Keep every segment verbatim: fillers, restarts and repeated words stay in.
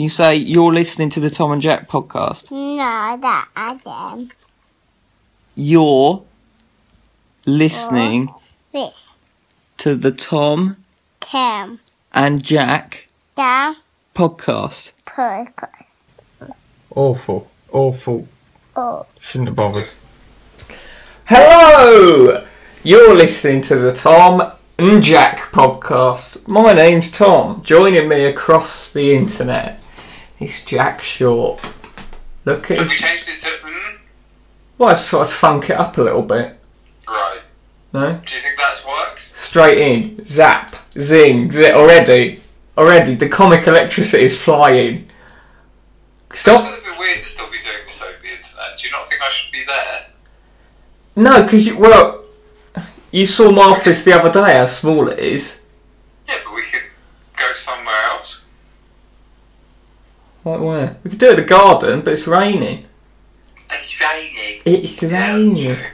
you say, "You're listening to the Tom and Jack podcast"? No, that I am. You're listening or to the Tom, Tom and Jack the podcast. podcast. Awful. Awful. Oh. Shouldn't have bothered. Hello! You're listening to the Tom and Jack podcast. My name's Tom. Joining me across the internet is Jack Short. Look at his... We changed it to... Mm? Well, I sort of funk it up a little bit. Right. No? Do you think that's worked? Straight in. Zap. Zing. Zit. Already. Already. The comic electricity is flying. Stop. It's a bit weird to still be doing this over the internet. Do you not think I should be there? No, because you... Well... You saw my office the other day, how small it is. Yeah, but we could go somewhere else. Like where? We could do it in the garden, but it's raining. It's raining. It's raining.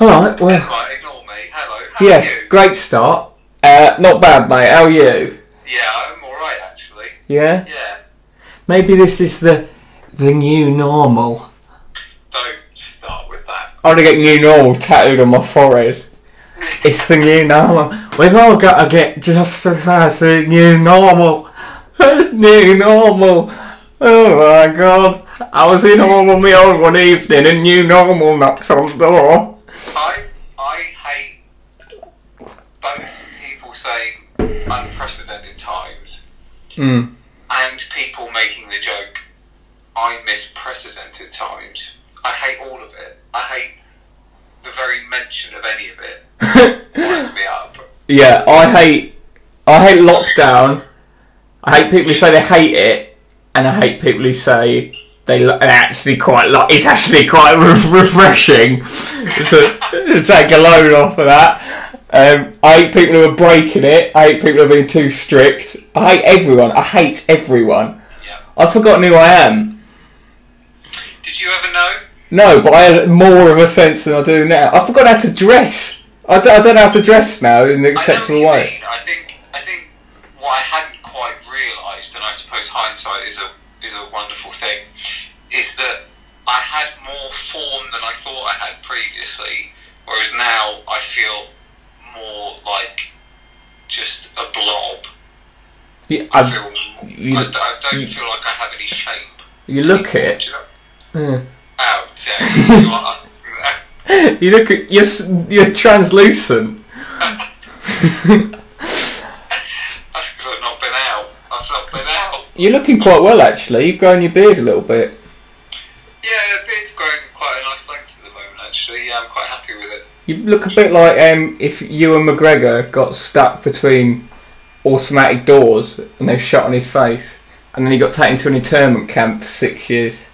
Alright, well... Right, ignore me. Hello, how yeah, are you? Great start. Uh, not bad, mate. How are you? Yeah, I'm alright, actually. Yeah? Yeah. Maybe this is the the new normal. Don't start. I want to get new normal tattooed on my forehead. It's the new normal. We've all got to get just as the new normal. It's new normal. Oh my god. I was in all on my own one evening and new normal knocked on the door. I, I hate both people saying unprecedented times mm. and people making the joke, I miss precedented times. I hate all of it. I hate the very mention of any of it. It winds me up. Yeah, I hate I hate lockdown. I hate people who say they hate it, and I hate people who say they lo- actually quite like. Lo- it's actually quite re- refreshing to take a load off of that. Um, I hate people who are breaking it. I hate people who are being too strict. I hate everyone. I hate everyone. Yeah. I've forgotten who I am. Did you ever know? No, but I had more of a sense than I do now. I forgot how to dress. I don't, I don't know how to dress now in an acceptable way. I think I think what I hadn't quite realised, and I suppose hindsight is a is a wonderful thing, is that I had more form than I thought I had previously, whereas now I feel more like just a blob. Yeah, I, I, feel, you, I, I don't you, feel like I have any shape. You look it. Yeah. Oh, yeah. You look at you're you're translucent. That's because I've not been out. I've not been out. You're looking quite well, actually. You've grown your beard a little bit. Yeah, the beard's growing quite a nice length at the moment, actually. Yeah, I'm quite happy with it. You look a bit like um, if Ewan McGregor got stuck between automatic doors and they shot on his face, and then he got taken to an internment camp for six years.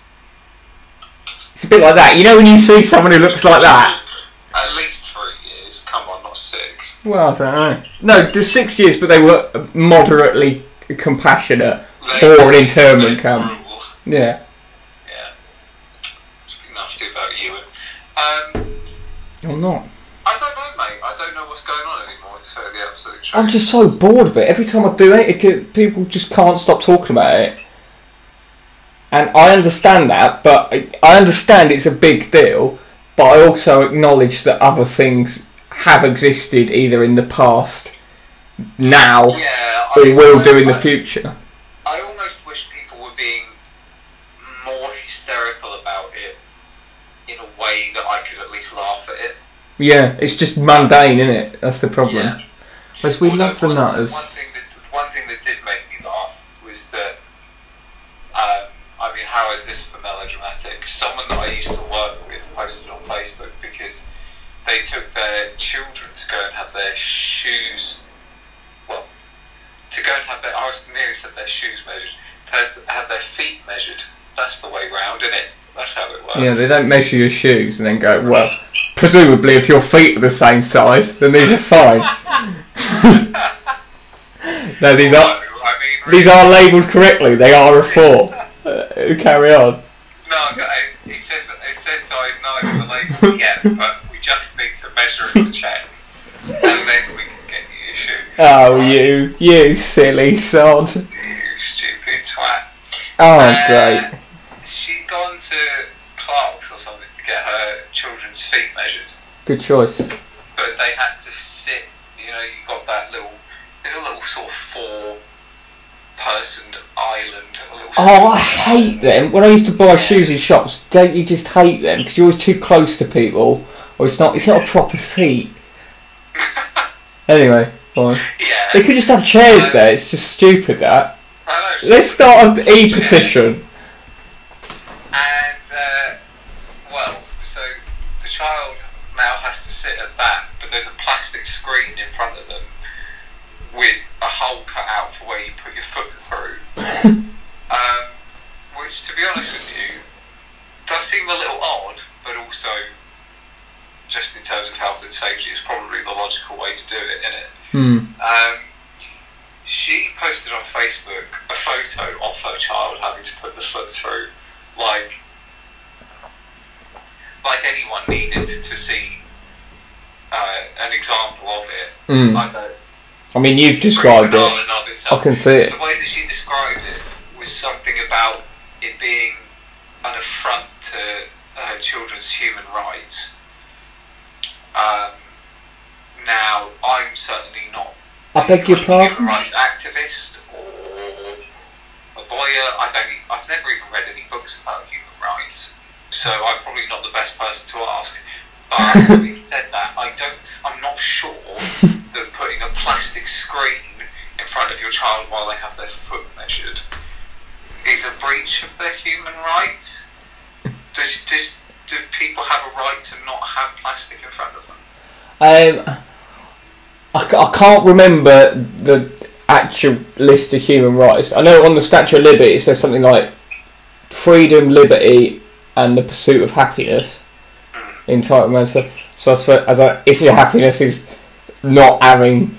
It's a bit like that. You know when you see someone who looks like that? At least three years. Come on, not six. Well, I don't know. No, there's six years, but they were moderately compassionate they, for an internment camp. Yeah. Yeah. It's pretty nasty about you. Um, You're not. I don't know, mate. I don't know what's going on anymore, to say the absolute truth. I'm just so bored of it. Every time I do it, it people just can't stop talking about it. And I understand that, but I understand it's a big deal, but I also acknowledge that other things have existed either in the past, now, yeah, or will do in the future. I almost wish people were being more hysterical about it in a way that I could at least laugh at it. Yeah, it's just mundane, isn't it? That's the problem. Yeah. Whereas we Although love the one, nutters. One thing, that, one thing that did make me laugh was that... Um, I mean, how is this for melodramatic? Someone that I used to work with posted on Facebook because they took their children to go and have their shoes, well, to go and have their, I was nearly said their shoes measured, to have their feet measured. That's the way round, isn't it? That's how it works. Yeah, they don't measure your shoes and then go, well, presumably if your feet are the same size, then these are fine. No, these well, are, I mean, really, these are labelled correctly. They are a four. Uh, carry on. No, it says it says size nine on the label. Yeah, but we just need to measure it to check, and then we can get you your shoes. Oh, right. you, you silly sod! You stupid it's flat. Oh, uh, great. She'd gone to Clark's or something to get her children's feet measured. Good choice. But they had to sit, you know, you've got that little, there's a little sort of four personed island. A little oh, I hate island. them. When I used to buy yeah. shoes in shops, don't you just hate them? Because you're always too close to people, or it's not, it's not a proper seat. Anyway, fine. Yeah. They could just have chairs um, there, it's just stupid that. I know, let's start an e-petition. And, uh, well, so the child now has to sit at that, but there's a plastic screen in front of them with a hole cut out for where you put your foot through. um, which, to be honest with you, does seem a little odd, but also, just in terms of health and safety, it's probably the logical way to do it, isn't it? Mm. Um, she posted on Facebook a photo of her child having to put the foot through, like, like anyone needed to see uh, an example of it. Mm. Like the, I mean, you've described it. I can see it. The way that she described it was something about it being an affront to her children's human rights. Um, now, I'm certainly not I beg your pardon? a human rights activist or a lawyer. I don't even, I've never even read any books about human rights, so I'm probably not the best person to ask. But having said that, I don't, I'm not sure that putting a plastic screen in front of your child while they have their foot measured is a breach of their human rights. Does, does Do people have a right to not have plastic in front of them? Um, I, I can't remember the actual list of human rights. I know on the Statue of Liberty it says something like freedom, liberty, and the pursuit of happiness. Mm. Entitlement. So, so I swear, as I, if your happiness is not having,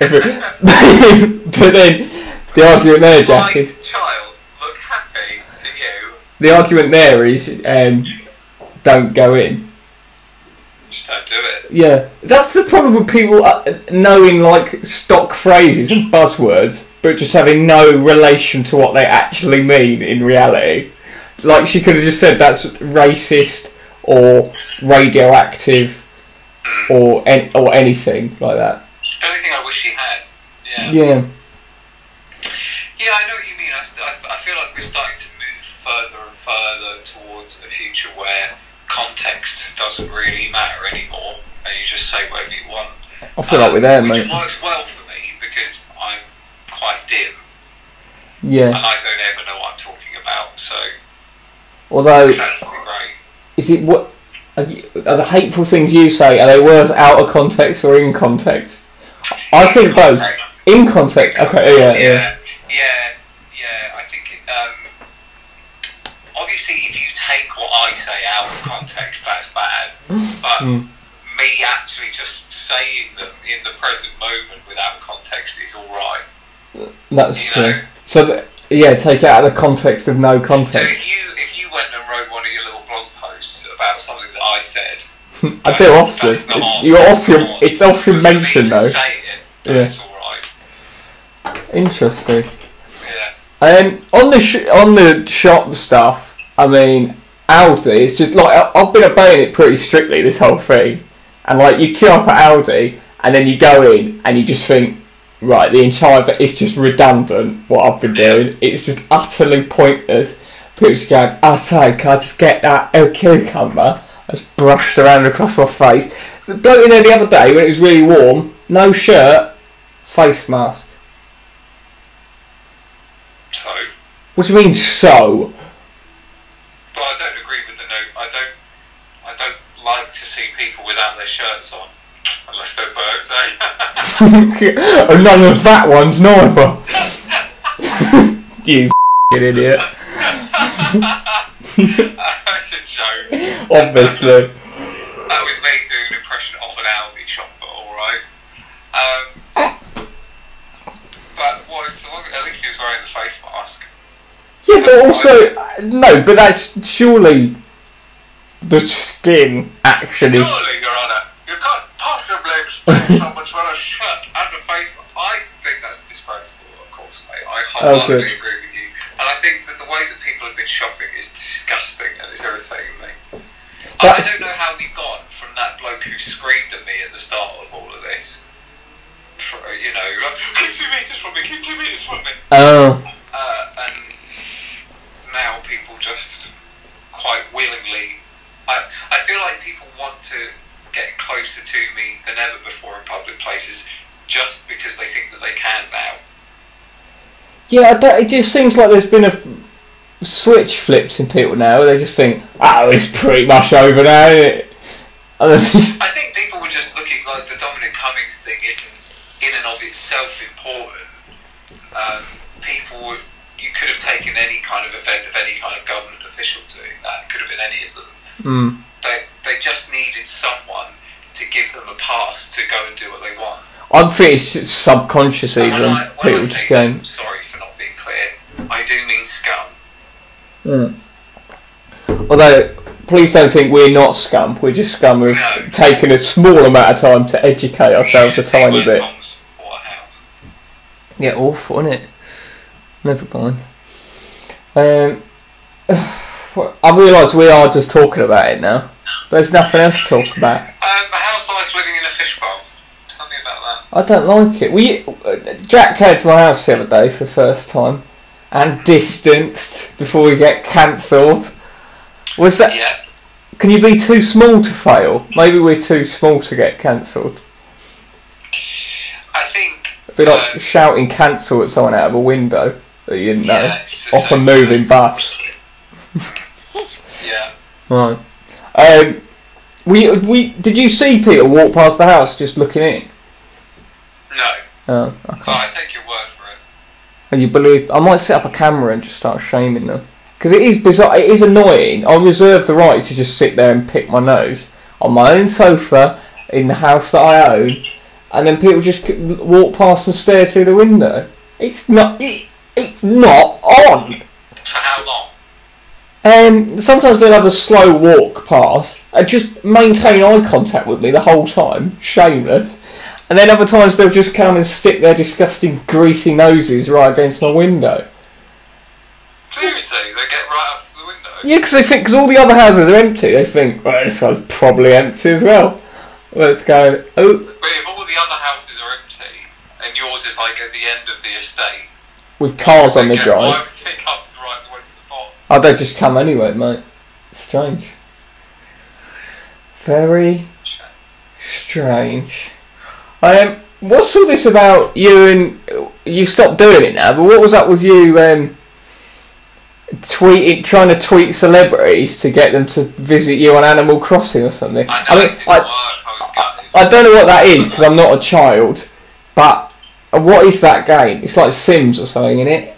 it, but then the argument there, Jack, is child look happy to you. The argument there is. Um, Don't go in. Just don't do it. Yeah, that's the problem with people knowing like stock phrases and buzzwords, but just having no relation to what they actually mean in reality. Like she could have just said that's racist or radioactive or en- or anything like that. Anything I wish she had. Yeah. Yeah. Yeah, I know what you mean. I, st- I feel like we're starting to move further and further towards a future where context doesn't really matter anymore, and you just say whatever you want. I feel um, like we're there, which mate. Which works well for me because I'm quite dim. Yeah. And I don't ever know what I'm talking about, so. Although, that's not great. Is it what? Are, you, are the hateful things you say, are they words out of context or in context? I in think context. both. In context. Okay. Yeah. Yeah. Yeah. Yeah. yeah I think. It, um, obviously, if you take what I say out of context, that's bad. But mm. me actually just saying them in the present moment without context is alright. That's you true. Know? So, th- yeah, take it out of the context of no context. So if you, if you went and wrote one of your little blog posts about something that I said... I do often. It, you're off your, it's off your mention, though. Say it, yeah. It's alright. Interesting. Yeah. Um, on the sh- on the shop stuff, I mean, Aldi, it's just like, I've been obeying it pretty strictly, this whole thing. And like, you queue up at Aldi, and then you go in, and you just think, right, the entire bit is just redundant, what I've been doing. It's just utterly pointless. People just going, oh, sorry, can I just get that El cucumber? That's brushed around across my face. The bloke in there the other day, when it was really warm, no shirt, face mask. So? What do you mean, so? Well, I don't agree with the note. I don't. I don't like to see people without their shirts on, unless they're birds. Eh? And none of that one's neither. You f***ing idiot. That's a joke. Obviously. That was me doing an impression of an Aldi shop, but all right. Um, but what? So at least he was wearing the face mask. Yeah, but also, no, but that's surely the skin actually. Surely, Your Honour, you can't possibly expect someone to wear a shirt and a face. I think that's disgraceful, of course, mate. I wholeheartedly okay. agree with you. at shopping is disgusting and it's irritating me. That's... I don't know how we've gone from that bloke who screamed at me at the start of all of this. For, you know, like, keep two metres from me, keep two metres from me. Oh. Uh, and now people just quite willingly... I, I feel like people want to get closer to me than ever before in public places just because they think that they can now. Yeah, that, it just seems like there's been a switch flipped in people now. They just think, oh, it's pretty much over now, isn't it? Just... I think people were just looking like the Dominic Cummings thing isn't in and of itself important. Um, people would, you could have taken any kind of event of any kind of government official doing that. It could have been any of them. Mm. They they just needed someone to give them a pass to go and do what they want. I'm pretty subconscious even. When I, when people I just going, sorry for not being clear, I do mean scum. Mm. Although, please don't think we're not scum. We're just scum. We've no. taken a small amount of time to educate ourselves a tiny bit. Tom's house. Yeah, awful, isn't it? Never mind. Um, I realise we are just talking about it now. There's nothing else to talk about. Um, my house likes living in a fishbowl. Tell me about that. I don't like it. We Jack came to my house the other day for the first time and distanced before we get cancelled. Was that? Yeah. Can you be too small to fail? Maybe we're too small to get cancelled. I think. It'd be like um, shouting "cancel" at someone out of a window that you didn't yeah, know, off a moving bus. Yeah. Right. Um, we we did you see Peter walk past the house just looking in? No. Oh, okay. But I take your word for it. And you believe? I might set up a camera and just start shaming them. Because it is bizarre, it is annoying. I reserve the right to just sit there and pick my nose on my own sofa in the house that I own, and then people just walk past and stare through the window. It's not. It, it's not on. For how long? Um, sometimes they'll have a slow walk past and just maintain eye contact with me the whole time. Shameless. And then other times they'll just come and stick their disgusting greasy noses right against my window. Seriously, they get right up to the window. Yeah, because they think because all the other houses are empty, they think, well, this one's probably empty as well. Let's go. Oh. But if all the other houses are empty and yours is like at the end of the estate, with cars on the drive, why would they come right the way to the bottom? Oh, they just come anyway, mate. It's strange. Very strange. Um, what's all this about you and you stopped doing it now? But what was up with you? Um. Tweet trying to tweet celebrities to get them to visit you on Animal Crossing or something. I, I mean, I, I, I, I don't know what that is because I'm not a child. But what is that game? It's like Sims or something, isn't it?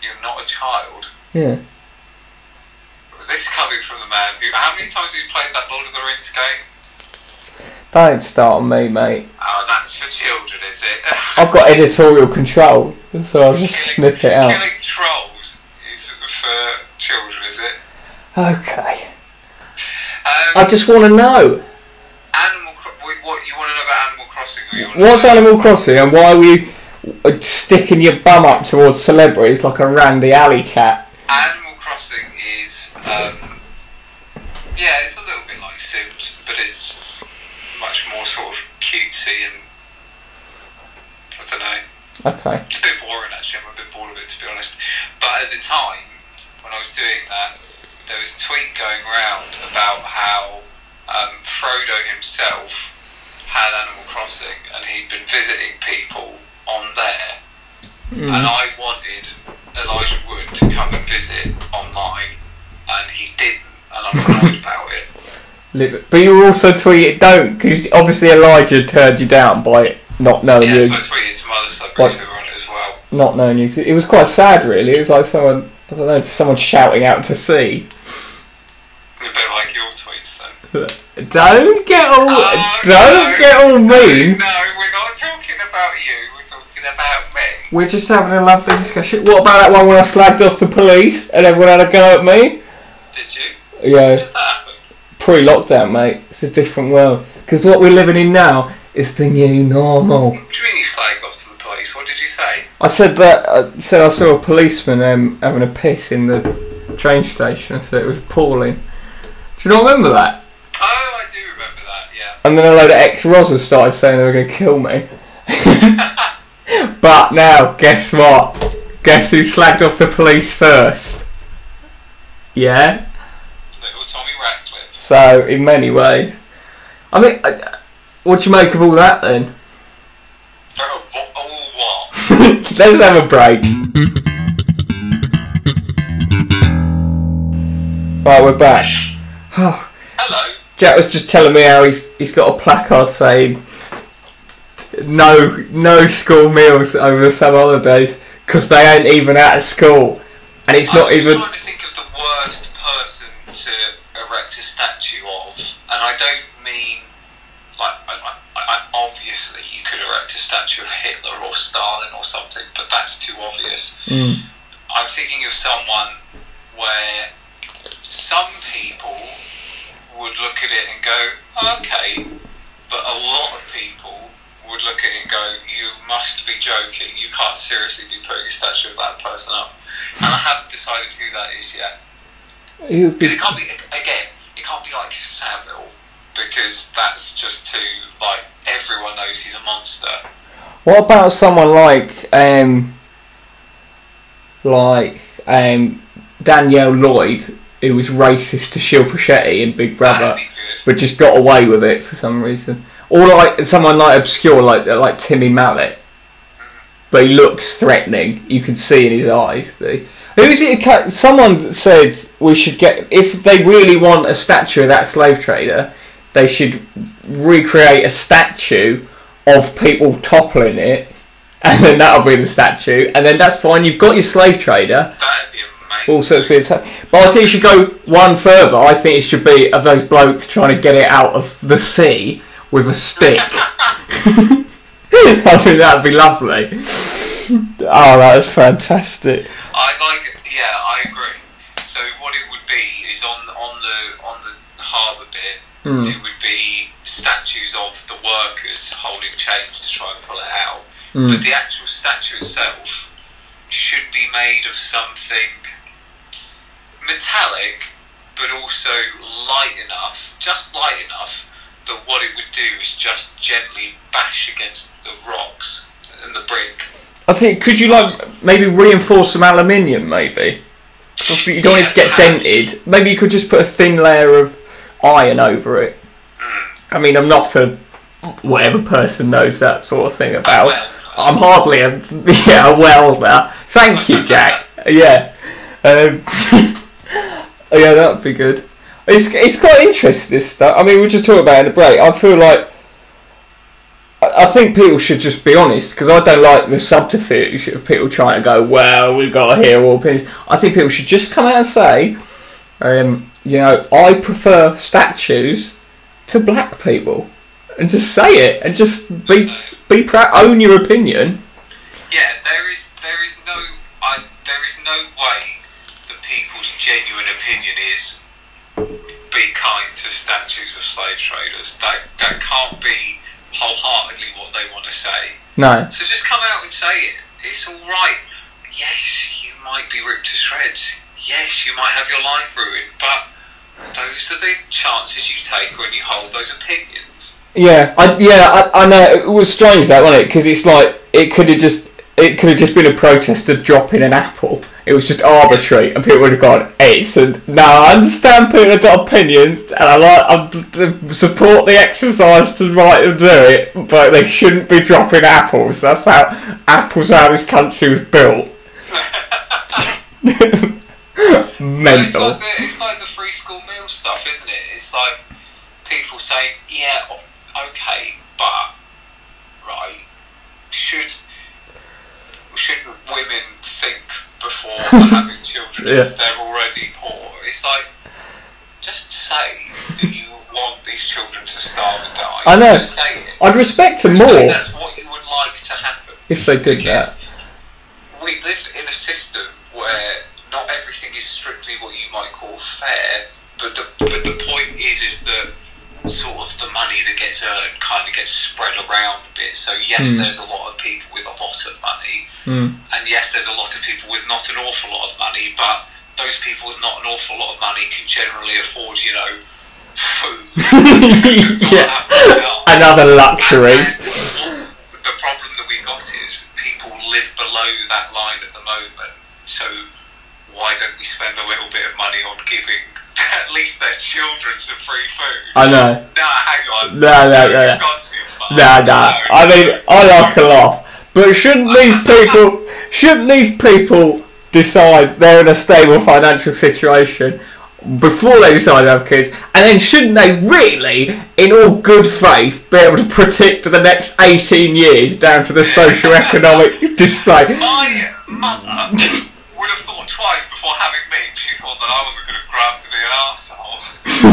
You're not a child. Yeah. This is coming from the man who. How many times have you played that Lord of the Rings game? Don't start on me, mate. Oh, that's for children, is it? I've got editorial control, so I'll just killing, snip it out. Killing trolls. For children, is it? Okay. Um, I just want to know. Animal, what, what you want to know about Animal Crossing? Or you want What's to know Animal Crossing, and why were you sticking your bum up towards celebrities like a randy alley cat? Animal Crossing is, um, yeah, it's a little bit like Sims, but it's much more sort of cutesy and I don't know. Okay. It's a bit boring actually. I'm a bit bored of it to be honest. But at the time. When I was doing that, there was a tweet going round about how um, Frodo himself had Animal Crossing and he'd been visiting people on there. Mm. And I wanted Elijah Wood to come and visit online, and he didn't, and I'm annoyed about it. But you also tweeted don't, because obviously Elijah turned you down by not knowing yeah, you. Yeah, so I tweeted some other subjects who were on it as well. Not knowing you. It was quite sad, really. It was like someone... I don't know, someone shouting out to sea. A bit like your tweets, then. Don't get all... Oh, don't no, get all mean. No, we're not talking about you. We're talking about me. We're just having a lovely discussion. What about that one when I slagged off the police and everyone had a go at me? Did you? Yeah. Did that happen? Pre-lockdown, mate. It's a different world. Because what we're living in now is the new normal. What do you mean you slagged off to the police? What did you say? I said that I said I saw a policeman um, having a piss in the the train station, so it was appalling. Do you not remember that? Oh, I do remember that, yeah. And then a load of ex-Rozzers started saying they were going to kill me. But now, guess what? Guess who slagged off the police first? Yeah? Little Tommy Ratcliffe. So, in many ways. I mean, what do you make of all that then? All what? Let's have a break. Right, we're back. Oh. Hello. Jack was just telling me how he's he's got a placard saying no no school meals over the summer holidays because they ain't even out of school, and it's I not was even. I'm trying to think of the worst person to erect a statue of, and I don't mean like I, I, I, obviously you could erect a statue of Hitler or Stalin or something, but that's too obvious. Mm. I'm thinking of someone where. Some people would look at it and go, okay, but a lot of people would look at it and go, you must be joking, you can't seriously be putting a statue of that person up. And I haven't decided who that is yet. Be- it can't be, again, it can't be like Savile, because that's just too, like, everyone knows he's a monster. What about someone like, um, like, um, Danielle Lloyd, who was racist to Shilpa Shetty in Big Brother, but just got away with it for some reason. Or like someone like obscure, like like Timmy Mallet, but he looks threatening. You can see in his eyes. Who is it? Someone said we should get, if they really want a statue of that slave trader, they should recreate a statue of people toppling it, and then that'll be the statue. And then that's fine. You've got your slave trader. All sorts of weird stuff. But I think it should go one further. I think it should be of those blokes trying to get it out of the sea with a stick. I think that would be lovely. Oh, that is fantastic. I like it. Yeah, I agree. So what it would be is on on the on the harbour bit, mm. It would be statues of the workers holding chains to try and pull it out. Mm. But the actual statue itself should be made of something metallic, but also light enough, just light enough, that what it would do is just gently bash against the rocks and the brick. I think, could you like maybe reinforce some aluminium maybe? You don't yeah, need to get perhaps. dented. Maybe you could just put a thin layer of iron over it. Mm. I mean, I'm not a whatever person knows that sort of thing about. Well, I'm hardly a, yeah, a welder. Thank you, Jack. Yeah. Um, yeah, that would be good. It's it's quite interesting, this stuff. I mean, we were just talking about it in the break. I feel like... I, I think people should just be honest, because I don't like the subterfuge of people trying to go, well, we've got to hear all opinions. I think people should just come out and say, um, you know, I prefer statues to black people. And just say it, and just be... Be proud. Own your opinion. Yeah, there is there is no I, there is no way that people's genuine opinion is be kind to statues of slave traders. That that can't be wholeheartedly what they want to say. No. So just come out and say it. It's all right. Yes, you might be ripped to shreds. Yes, you might have your life ruined. But those are the chances you take when you hold those opinions. Yeah, I, yeah, I, I know. It was strange that, wasn't it? Because it's like it could have just it could have just been a protester dropping an apple. It was just arbitrary, and people would have gone, "Hey, so no, I understand people have got opinions, and I like I support the exercise to right to do it, but they shouldn't be dropping apples. That's how apples how this country was built." Mental. It's like, the, it's like the free school meal stuff, isn't it? It's like people saying, "Yeah." Okay, but right, should should women think before having children yeah. if they're already poor? It's like just say that you want these children to starve and die. I know. Just say it. I'd respect them more. So that's what you would like to happen. If they did because that, we live in a system where not everything is strictly what you might call fair. But the but the point is, is that. Sort of the money that gets earned kind of gets spread around a bit. So yes, mm. there's a lot of people with a lot of money, mm. and yes, there's a lot of people with not an awful lot of money. But those people with not an awful lot of money can generally afford, you know, food. Yeah, another luxury. And, and the problem that we've got is people live below that line at the moment, so why don't we spend a little bit of money on giving at least their children some free food? I know. Nah, hang on. Nah, nah, nah. You've gone too far. Nah, nah. No. I mean, I like a laugh, but shouldn't these people, shouldn't these people decide they're in a stable financial situation before they decide to have kids, and then shouldn't they really, in all good faith, be able to predict the next eighteen years down to the socio-economic display? My mother would have thought twice before having me if she thought that I wasn't going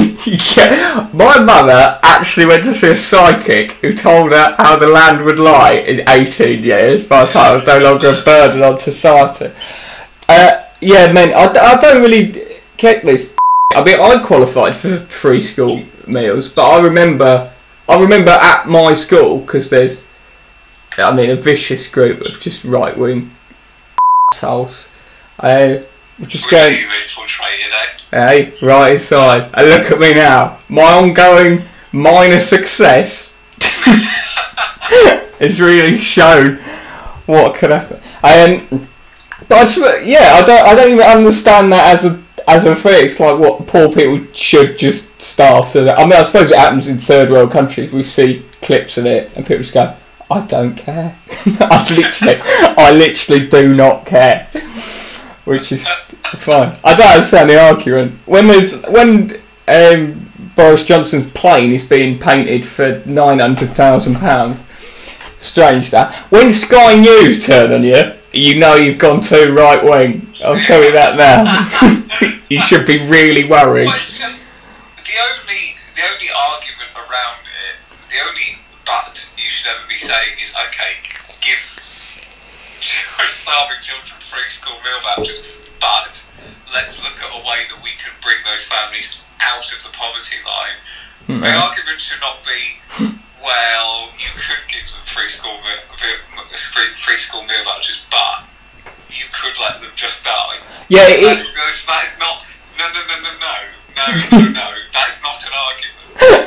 to grow up to be an arsehole. Yeah, my mother actually went to see a psychic who told her how the land would lie in eighteen years by the time it was no longer a burden on society. Uh, yeah, man, I, I don't really get this. I mean, I qualified for free school meals, but I remember, I remember at my school, because there's, I mean, a vicious group of just right-wing assholes. Uh, just going, hey, right inside, and look at me now. My ongoing minor success has really shown what could happen. Um, but I just, yeah, I don't, I don't even understand that as a as a thing. It's like, what, poor people should just starve to that. I mean, I suppose it happens in third world countries. We see clips of it, and people just go, I don't care. I literally, I literally do not care. Which is fine. I don't understand the argument. When there's when um, Boris Johnson's plane is being painted for nine hundred thousand pounds, strange that. When Sky News turn on you, you know you've gone too right wing. I'll tell you that now. You should be really worried. Well, it's just the only the only argument around it. The only but you should ever be saying is, okay, give starving children free school meal vouchers, but let's look at a way that we can bring those families out of the poverty line. Mm-hmm. The argument should not be, well, you could give them free school free school meal vouchers, but you could let them just die. Yeah, it, that, is, that is not no no no no no no no no. That is not an argument.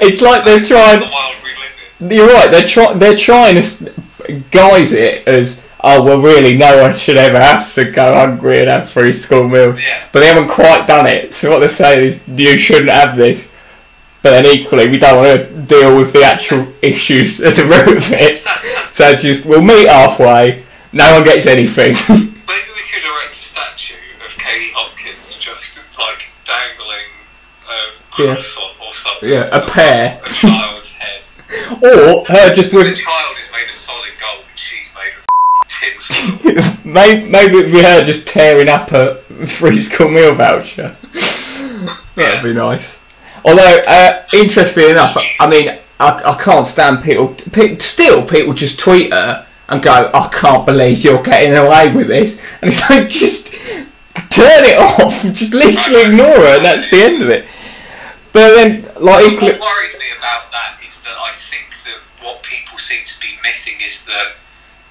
It's like that they're trying. The world we live in. You're right. They're trying. They're trying to guise it as, oh, well, really, no one should ever have to go hungry and have free school meals. Yeah. But they haven't quite done it. So what they're saying is, you shouldn't have this. But then equally, we don't want to deal with the actual issues at the root of it. So just, we'll meet halfway. No one gets anything. Maybe we could erect a statue of Katie Hopkins just, like, dangling a croissant, yeah, or something. Yeah, a pear. A child's head. Or her just with... The child is made of solid gold and she's made of... maybe, maybe it'd be her just tearing up a free school meal voucher. That'd be nice. Although, uh, interestingly enough, I mean, I, I can't stand people. Pe- still, people just tweet her and go, "I can't believe you're getting away with this," and it's like, just turn it off. Just literally ignore her, and that's the end of it. But then, like, what, what worries me about that is that I think that what people seem to be missing is that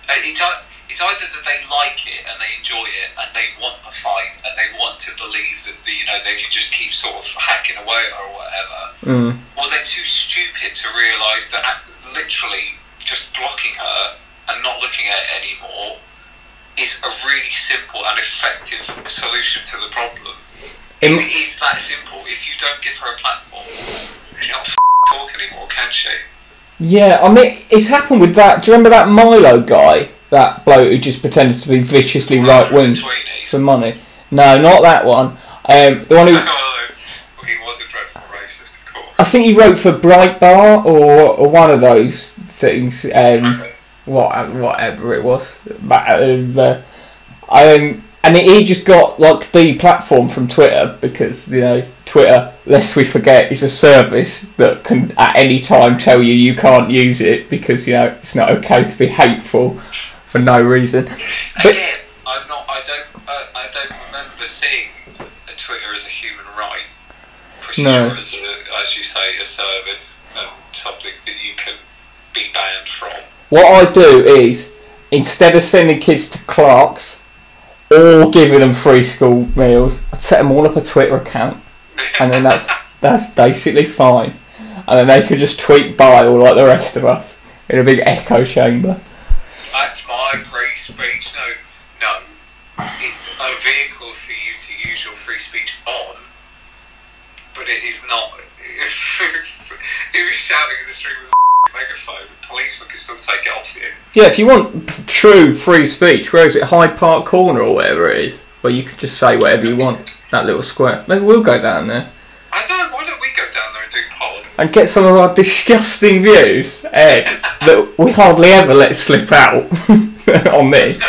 it's. It's either that they like it and they enjoy it and they want the fight and they want to believe that, the, you know, they can just keep sort of hacking away or whatever, mm. or they're too stupid to realise that literally just blocking her and not looking at it anymore is a really simple and effective solution to the problem. Mm. It is that simple. If you don't give her a platform, you're not f***ing talk anymore, can she? Yeah, I mean, it's happened with that. Do you remember that Milo guy? That bloke who just pretended to be viciously right-wing for money. No, not that one. Um, the one who... No, he was a dreadful racist, of course. I think he wrote for Breitbart or, or one of those things. Um, okay. what, whatever it was. But, um, uh, um, and he just got, like, deplatformed from Twitter because, you know, Twitter, lest we forget, is a service that can at any time tell you you can't use it because, you know, it's not okay to be hateful. For no reason. But again, I'm not. I don't. Uh, I don't remember seeing a Twitter as a human right. Pretty no. sure, as, a, as you say, a service and something that you can be banned from. What I do is, instead of sending kids to Clark's, or giving them free school meals. I'd set them all up a Twitter account, and then that's that's basically fine. And then they could just tweet by all like the rest of us in a big echo chamber. That's my free speech. No, no, it's a vehicle for you to use your free speech on, but it is not. If you're shouting in the street with a megaphone, the policeman can still take it off you. Yeah, if you want true free speech, where is it? Hyde Park Corner or whatever it is, where you could just say whatever you want. That little square. Maybe we'll go down there. I know. Why don't we go down there and do pod? And get some of our disgusting views, Ed, that we hardly ever let slip out on this.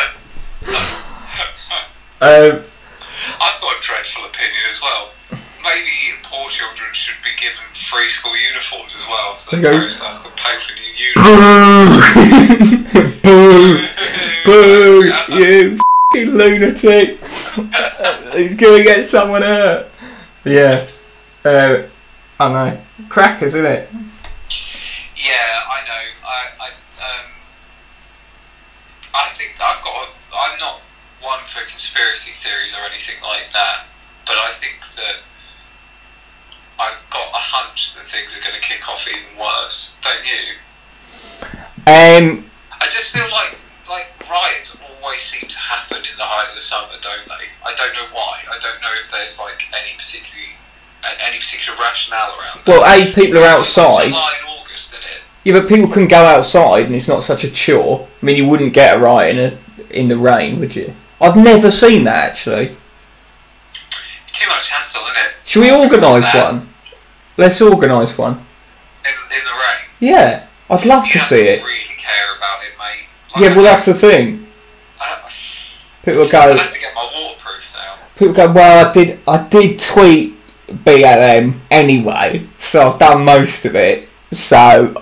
um, I've got a dreadful opinion as well. Maybe poor children should be given free school uniforms as well, so they go as the patron in uniform. Boo! Boo! You f***ing lunatic! He's gonna get someone hurt! Yeah. Uh, I know. Crackers, isn't it? Yeah, I know. I, I, um, I think I've got... A, I'm not one for conspiracy theories or anything like that, but I think that I've got a hunch that things are going to kick off even worse, don't you? Um, I just feel like like riots always seem to happen in the height of the summer, don't they? I don't know why. I don't know if there's like any particularly any particular rationale around that. Well, a people are outside. July and August, isn't it? Yeah, but people can go outside, and it's not such a chore. I mean, you wouldn't get a riot in a, in the rain, would you? I've never seen that actually. Too much hassle, isn't it? Should we organise one? Let's organise one. In, in the rain? Yeah. I'd love you to see it. Really care about it, mate. Like, yeah, well, that's the thing. Uh, people go... I'd have to get my waterproofs out. People go, well, I did I did tweet B L M anyway, so I've done most of it, so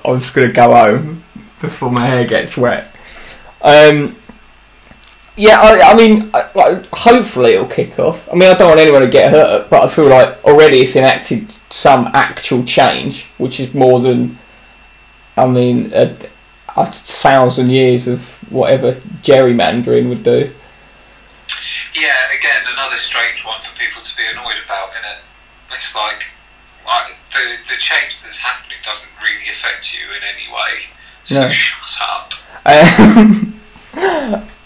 I'm just going to go home before my hair gets wet. Um... Yeah, I, I mean, like, hopefully it'll kick off. I mean, I don't want anyone to get hurt, but I feel like already it's enacted some actual change, which is more than, I mean, a, a thousand years of whatever gerrymandering would do. Yeah, again, another strange one for people to be annoyed about, innit? It's like, like the, the change that's happening doesn't really affect you in any way, so no. Shut up. Um,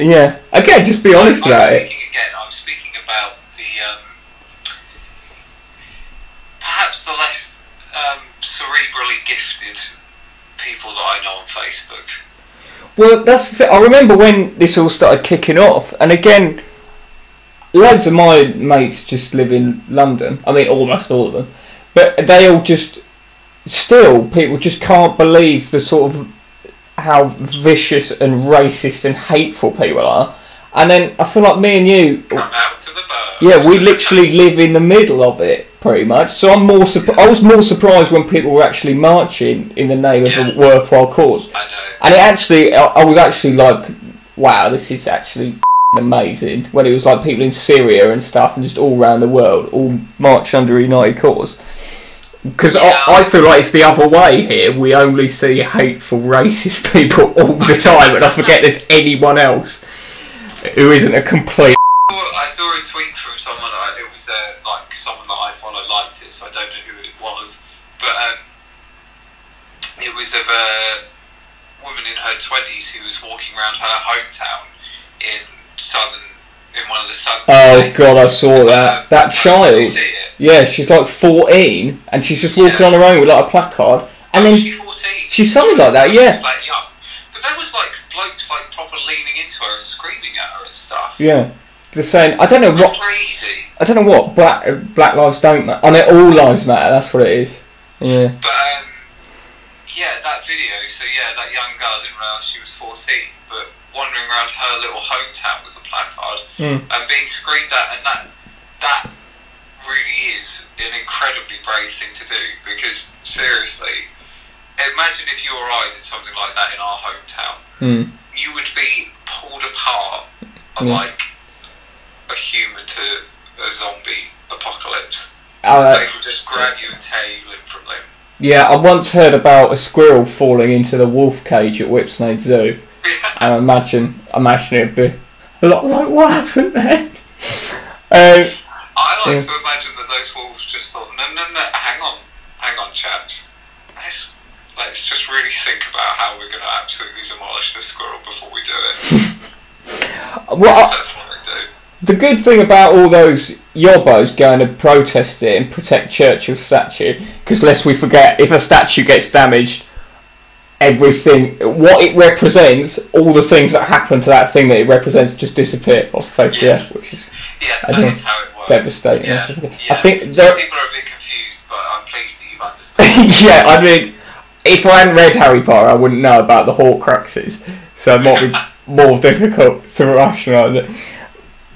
yeah, again, just be honest I'm, I'm about speaking it. Again, I'm speaking about the um, perhaps the less um, cerebrally gifted people that I know on Facebook. Well, that's the thing. I remember when this all started kicking off, and again, loads of my mates just live in London. I mean, almost all of them, but they all just still people just can't believe the sort of. How vicious and racist and hateful people are, and then I feel like me and you come out to the birds. Yeah, we literally live in the middle of it pretty much, so I'm more surp- I was more surprised when people were actually marching in the name of yeah. a worthwhile cause. I know. And it actually I, I was actually like, wow, this is actually amazing, when it was like people in Syria and stuff and just all around the world all march under a united cause. Because yeah. I, I feel like it's the other way here. We only see hateful, racist people all the time, and I forget there's anyone else who isn't a complete. I saw a tweet from someone. It was uh, like someone that I follow liked it, so I don't know who it was, but um, it was of a woman in her twenties who was walking around her hometown in southern, in one of the southern. Oh states. God, I saw that. Um, that child. Yeah, she's like fourteen, and she's just walking yeah. on her own with like a placard, and oh, then she fourteen? She's something like that, yeah. Like young, but there was like blokes like proper leaning into her and screaming at her and stuff. Yeah, they're saying I don't know what. Crazy. I don't know what black black lives don't matter. I know all lives matter. That's what it is. Yeah. But um, yeah, that video. So yeah, that young girl, I didn't realise she was fourteen, but wandering around her little hometown with a placard mm. and being screamed at, and that that. really is an incredibly brave thing to do, because seriously, imagine if you or I did something like that in our hometown. Mm. You would be pulled apart mm. like a human to a zombie apocalypse. Uh, they would just grab you and tear you limb from limb. Yeah, I once heard about a squirrel falling into the wolf cage at Whipsnade Zoo, and I imagine, imagine it'd be And I'm like, what happened then? Um, I like yeah. to imagine that those wolves just thought, no, no, no, hang on, hang on, chaps. Let's, let's just really think about how we're going to absolutely demolish this squirrel before we do it. Well, I, that's what they do. The good thing about all those yobbos going to protest it and protect Churchill's statue, because lest we forget, if a statue gets damaged, everything, what it represents, all the things that happen to that thing that it represents just disappear off the face of the earth, which is yes, that is how it works. Devastating. Yeah, yeah. I think some people are a bit confused, but I'm pleased that you've understood. Yeah, I mean, if I hadn't read Harry Potter, I wouldn't know about the Horcruxes, so it might be more difficult to rationalise it.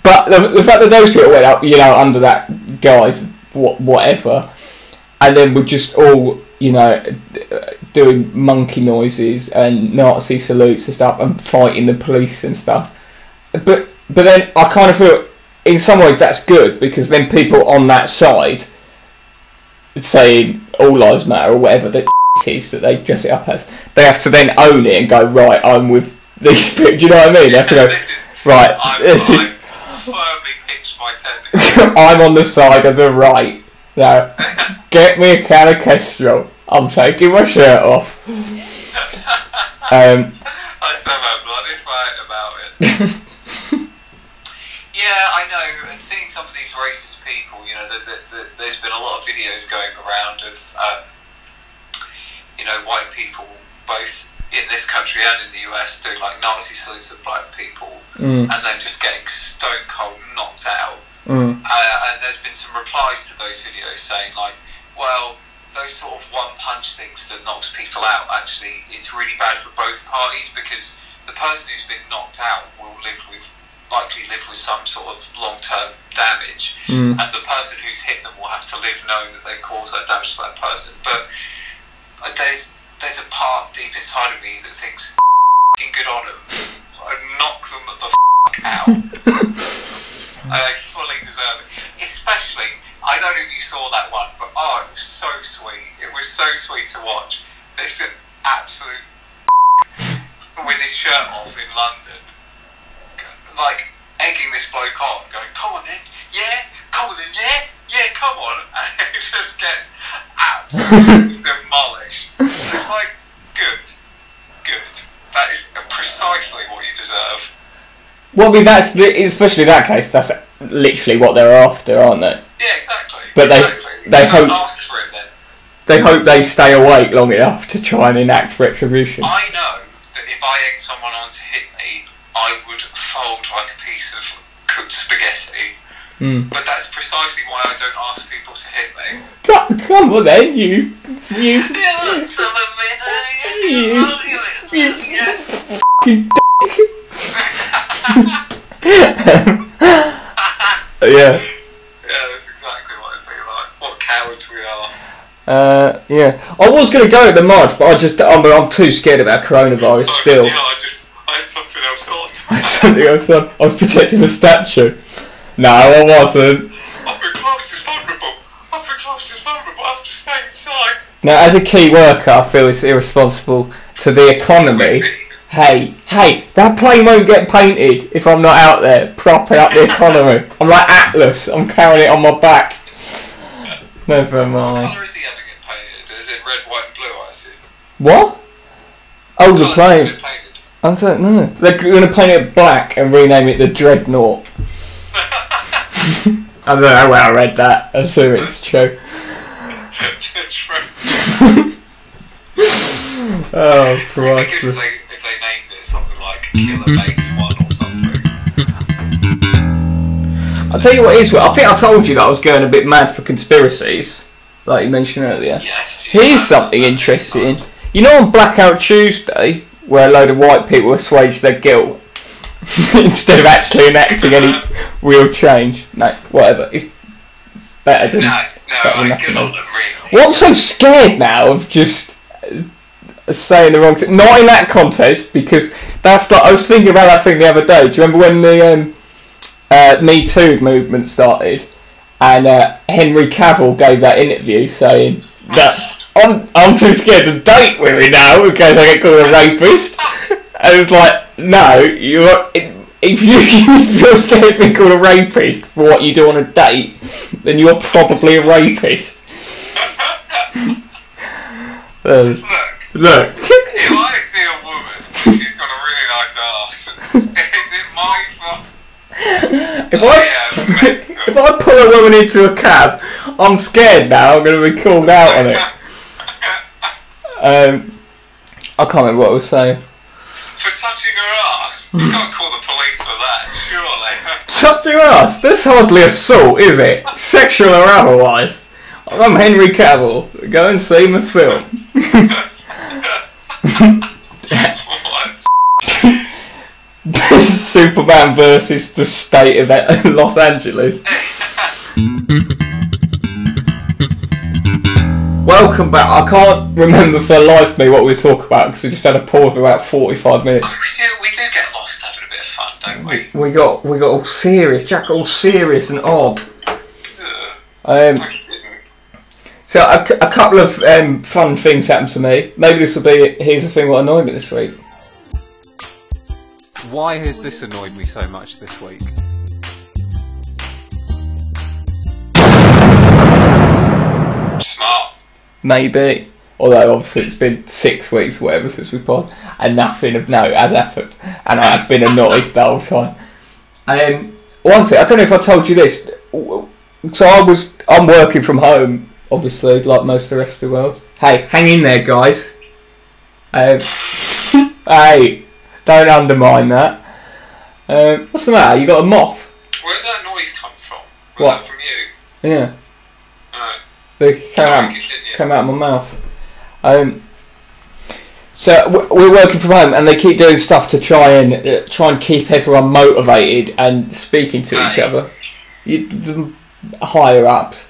But the, the fact that those people went out, you know, under that guise, what, whatever, and then we're just all, you know, doing monkey noises and Nazi salutes and stuff and fighting the police and stuff. But but then I kind of feel in some ways that's good, because then people on that side saying all lives matter or whatever the shit is that they dress it up as, they have to then own it and go, right, I'm with these people. Do you know what I mean? They have to go, this is, right, I'm, this I'm is... firmly pitched my technique. I'm on the side of the right. Now, get me a can of Kestrel. I'm taking my shirt off. um, I somehow bloody fight about it. Yeah, I know. And seeing some of these racist people, you know, there's, there's been a lot of videos going around of, um, you know, white people, both in this country and in the U S, doing like Nazi salutes of black people, mm. and then just getting stone cold knocked out. Mm. Uh, and there's been some replies to those videos saying, like, well, those sort of one-punch things that knocks people out, actually, it's really bad for both parties, because the person who's been knocked out will live with, likely live with some sort of long-term damage, mm. and the person who's hit them will have to live knowing that they've caused that damage to that person. But uh, there's there's a part deep inside of me that thinks, f***ing good on them, I knock them the f*** out. I fully deserve it. Especially, I don't know if you saw that one, but oh, it was so sweet. It was so sweet to watch. This absolute with his shirt off in London, like egging this bloke on, going, come on then, yeah, come on then, yeah, yeah, come on. And it just gets absolutely demolished. It's like, good, good. That is precisely what you deserve. Well, I mean, that's the, especially in that case, that's literally what they're after, aren't they? Yeah, exactly. But they exactly. they hope ask for it, then. They hope they stay awake long enough to try and enact retribution. I know that if I egged someone on to hit me, I would fold like a piece of cooked spaghetti. Mm. But that's precisely why I don't ask people to hit me. Come, come on, then, you you you some of me, you you fucking dick. um, yeah. Yeah, that's exactly what it'd be like. What cowards we are. Uh, yeah. I was going to go at the march, but I just, I'm, I'm too scared about coronavirus oh, still. Yeah, I just, I had something else on. I had something else on. I was protecting a statue. No, I wasn't. I've been classed as vulnerable. I've been classed as vulnerable. I've just stayed inside. Now, as a key worker, I feel it's irresponsible to the economy. Hey, hey, that plane won't get painted if I'm not out there propping up the economy. I'm like Atlas, I'm carrying it on my back. Never mind. What colour is he having it painted? Is it red, white and blue, I assume? What? Oh, what the plane. I don't know. They're going to paint it black and rename it the Dreadnought. I don't know where I read that. I assume it's true. Oh, Christ. They named it something like Killer Base One or something. I'll tell you what it is. I think I told you that I was going a bit mad for conspiracies, like you mentioned earlier. Yes. Here's something interesting. You know, on Blackout Tuesday, where a load of white people assuage their guilt instead of actually enacting any real change. No, whatever. It's better than. No, no, like good on them, really. Well, I'm so scared now of just. Saying the wrong thing, not in that contest, because that's like I was thinking about that thing the other day. Do you remember when the um, uh, Me Too movement started, and uh, Henry Cavill gave that interview saying that I'm I'm too scared to date women now in case I get called a rapist. And it was like, no, you're it, if you, if you're scared of being called a rapist for what you do on a date, then you're probably a rapist. um, look, look. If I see a woman, she's got a really nice arse. Is it my fault? If oh, I yeah, if I pull a woman into a cab, I'm scared now. I'm going to be called out on it. um, I can't remember what I was saying. For touching her ass, you can't call the police for that, surely. Touching her ass? That's hardly assault, is it? Sexual or otherwise. I'm Henry Cavill. Go and see my film. What? This is Superman versus the state of Los Angeles. Welcome back. I can't remember for life me what we talk about because we just had a pause for about forty-five minutes. Oh, we do, we do get lost having a bit of fun, don't we? We got we got all serious. Jack all serious and odd. Um, so a, a couple of um, fun things happened to me. Maybe this will be here's the thing what annoyed me this week. Why has this annoyed me so much this week? Smart. Maybe. Although, obviously, it's been six weeks or whatever since we paused, and nothing of note has happened. And I have been annoyed the whole time. Um, one thing, I don't know if I told you this. So, I was, I'm working from home, obviously, like most of the rest of the world. Hey, hang in there, guys. Um, hey. Don't undermine that. Um, what's the matter? You got a moth? Where did that noise come from? Was what? That from you? Yeah. No. They came, out, came out of my mouth. Um, so we're working from home, and they keep doing stuff to try and uh, try and keep everyone motivated and speaking to right. each other. You, the higher ups.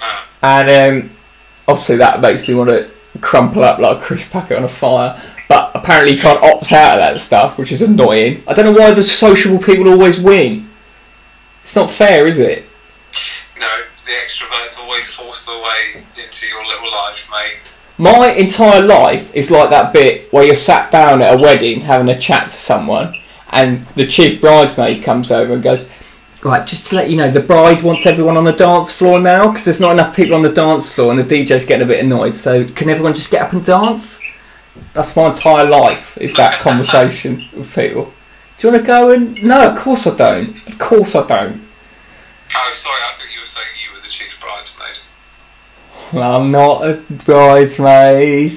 No. And um, obviously that makes me want to crumple up like a crisp packet on a fire. But apparently you can't opt out of that stuff, which is annoying. I don't know why the sociable people always win. It's not fair, is it? No, the extroverts always force their way into your little life, mate. My entire life is like that bit where you're sat down at a wedding having a chat to someone and the chief bridesmaid comes over and goes, right, just to let you know, the bride wants everyone on the dance floor now because there's not enough people on the dance floor and the D J's getting a bit annoyed, so can everyone just get up and dance? That's my entire life, is that conversation with people. Do you want to go and... No, of course I don't. Of course I don't. Oh, sorry, I thought you were saying you were the chief bridesmaid. Well, I'm not a bridesmaid.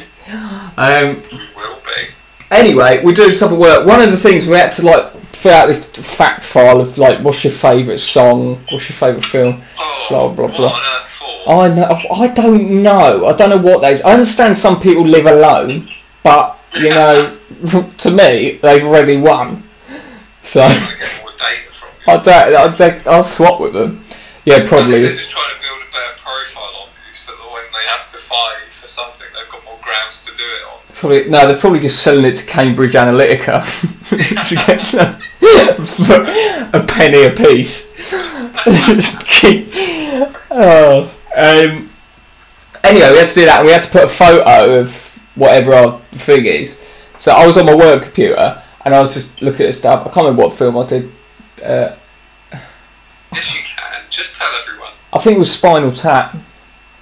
Um, you will be. Anyway, we do stuff at work. One of the things we had to, like, fill out this fact file of, like, what's your favourite song, what's your favourite film, oh, blah, blah, blah. What on earth for? I, know, I don't know. I don't know what that is. I understand some people live alone. But, you know, to me, they've already won. So, I'll, I'll, I'll swap with them. Yeah, probably. They're just trying to build a better profile on you so that when they have to fight for something, they've got more grounds to do it on. Probably, no, they're probably just selling it to Cambridge Analytica to get some, a penny a piece. Just keep, oh, um, anyway, we had to do that and we had to put a photo of whatever our thing is. So I was on my work computer and I was just looking at stuff. I can't remember what film I did. Uh, yes, you can. Just tell everyone. I think it was Spinal Tap.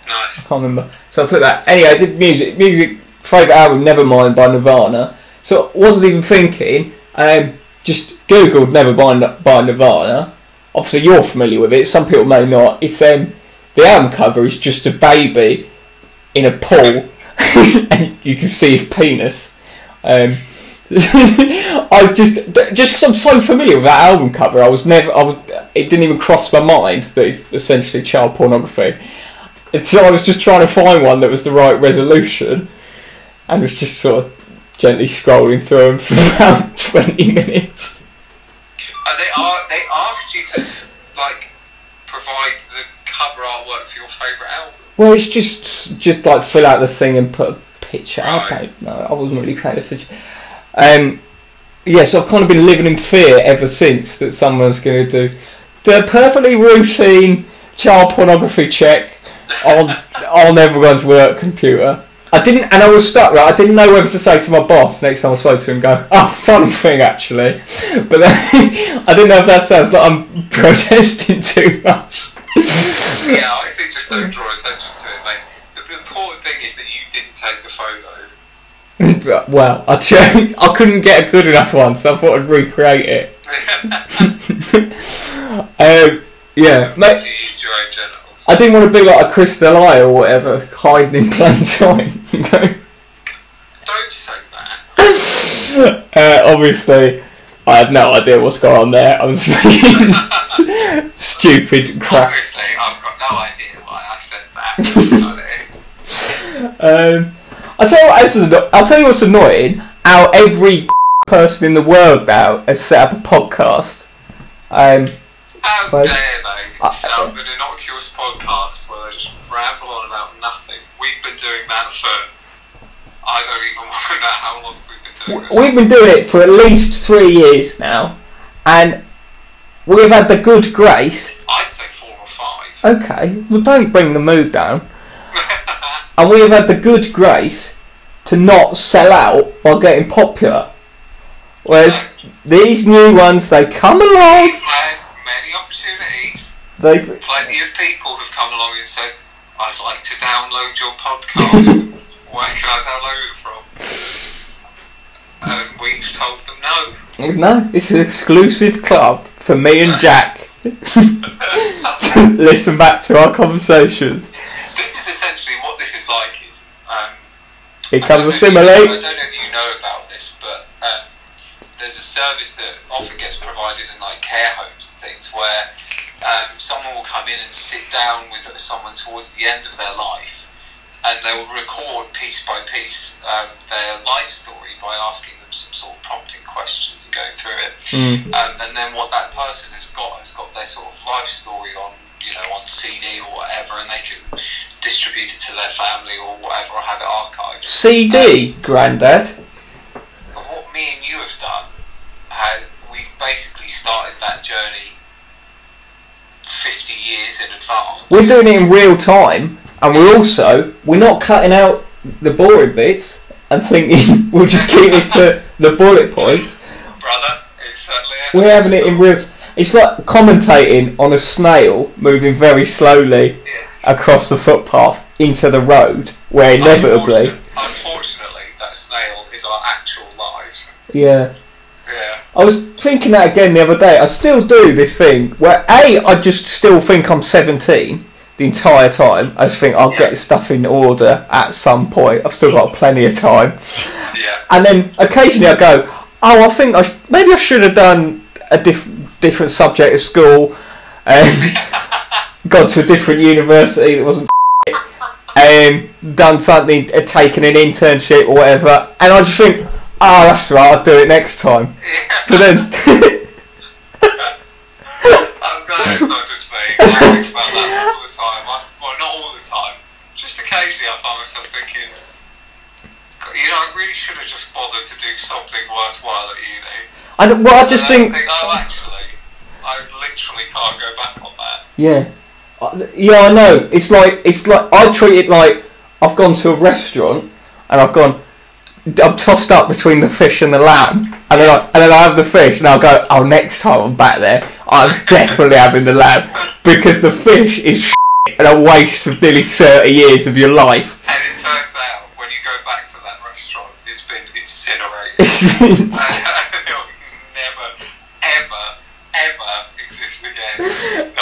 Nice. I can't remember. So I put that. Anyway, I did music. Music, favourite album, Nevermind by Nirvana. So I wasn't even thinking. Um, just Googled Nevermind by Nirvana. Obviously, you're familiar with it. Some people may not. It's um, the album cover is just a baby in a pool. And you can see his penis. Um, I was just, just because I'm so familiar with that album cover, I was never, I was, it didn't even cross my mind that it's essentially child pornography. And so I was just trying to find one that was the right resolution, and was just sort of gently scrolling through them for about twenty minutes. Uh, they are, they asked you to like provide the cover artwork for your favourite album. Well, it's just just like fill out the thing and put a picture. I don't know. I wasn't really kind of such. Um, yeah, so I've kind of been living in fear ever since that someone's going to do the perfectly routine child pornography check on on everyone's work computer. I didn't, and I was stuck, right? I didn't know whether to say to my boss next time I spoke to him, go, oh, funny thing, actually. But then, I didn't know if that sounds like I'm protesting too much. Yeah, I think just don't draw attention to it, mate. The important thing is that you didn't take the photo. Well, I tried, I couldn't get a good enough one, so I thought I'd recreate it. um, yeah. Mate, you used your own general. I didn't want to be like a crystal eye or whatever, hiding in plain sight. You know? Don't say that. uh, obviously, I have no idea what's going on there. I'm speaking stupid crap. Obviously, I've got no idea why I said that. um, I'll tell you what else is anno- I'll tell you what's annoying. How every person in the world now has set up a podcast. Um. How dare they sound an innocuous podcast where they just ramble on about nothing. We've been doing that for... I don't even know how long we've been doing this. We've been doing it for at least three years now. And we've had the good grace... I'd say four or five. Okay, well don't bring the mood down. And we've had the good grace to not sell out by getting popular. Whereas these new ones, they come along... Many opportunities. They, Plenty of people have come along and said, I'd like to download your podcast. Where can I download it from? And we've told them no. No, it's an exclusive club for me and Jack. Listen back to our conversations. This is essentially what this is like. Is, um, Here comes a simile. You know, I don't know if you know about this, but... Um, there's a service that often gets provided in like care homes and things where um, someone will come in and sit down with someone towards the end of their life and they will record piece by piece um, their life story by asking them some sort of prompting questions and going through it. Mm. Um, and then what that person has got has got their sort of life story on, you know, on C D or whatever, and they can distribute it to their family or whatever or have it archived. C D, um, Grandad? What me and you have done, how we've basically started that journey fifty years in advance. We're doing it in real time, and we're also, we're not cutting out the boring bits and thinking we'll just keep it to the bullet points. Brother, it's certainly... We're having it in real time. It's like commentating on a snail moving very slowly yeah. across the footpath into the road, where inevitably... Unfortunately, unfortunately that snail is our actual... Yeah. Yeah. I was thinking that again the other day. I still do this thing where A, I just still think I'm seventeen the entire time. I just think I'll yeah. get stuff in order at some point. I've still got plenty of time. Yeah. And then occasionally I go, oh, I think I sh- maybe I should have done a diff- different subject at school. Um, gone to a different university that wasn't and um, done something, uh, taken an internship or whatever. And I just think... Oh, that's right, I'll do it next time. Yeah. But then... I'm glad it's not just me. I think about that all the time. I, well, not all the time. Just occasionally I find myself thinking, you know, I really should have just bothered to do something worthwhile at uni. I don't, well, I just think, I think... Oh, actually, I literally can't go back on that. Yeah. Yeah, I know. It's like, it's like I treat it like I've gone to a restaurant and I've gone... I'm tossed up between the fish and the lamb, and then I, and then I have the fish, and I'll go, oh, next time I'm back there, I'm definitely having the lamb, because the fish is shit and a waste of nearly thirty years of your life. And it turns out, when you go back to that restaurant, it's been incinerated. It's been incinerated. It will never, ever, ever exist again.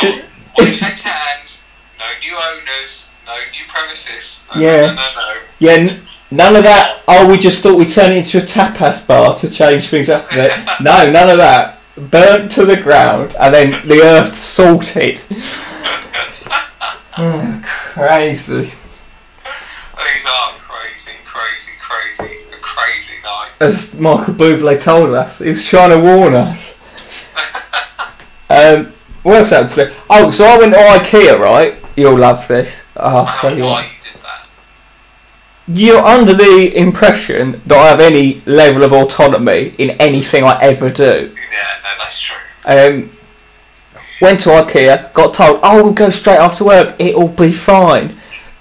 Not on such hands, no new owners, no new premises, no, yeah. no, no, no. Yeah, n- none of that, oh, we just thought we'd turn it into a tapas bar to change things up a bit. No, none of that. Burnt to the ground and then the earth salted. Oh, crazy. These are crazy, crazy, crazy, a crazy night. As Michael Bublé told us, he was trying to warn us. um, what else sounds good? Oh, so I went to IKEA, right? You'll love this. Oh, I don't know why you did that. You're under the impression that I have any level of autonomy in anything I ever do. Yeah, no, that's true. Um, went to IKEA, got told, oh, we'll go straight after work, it'll be fine.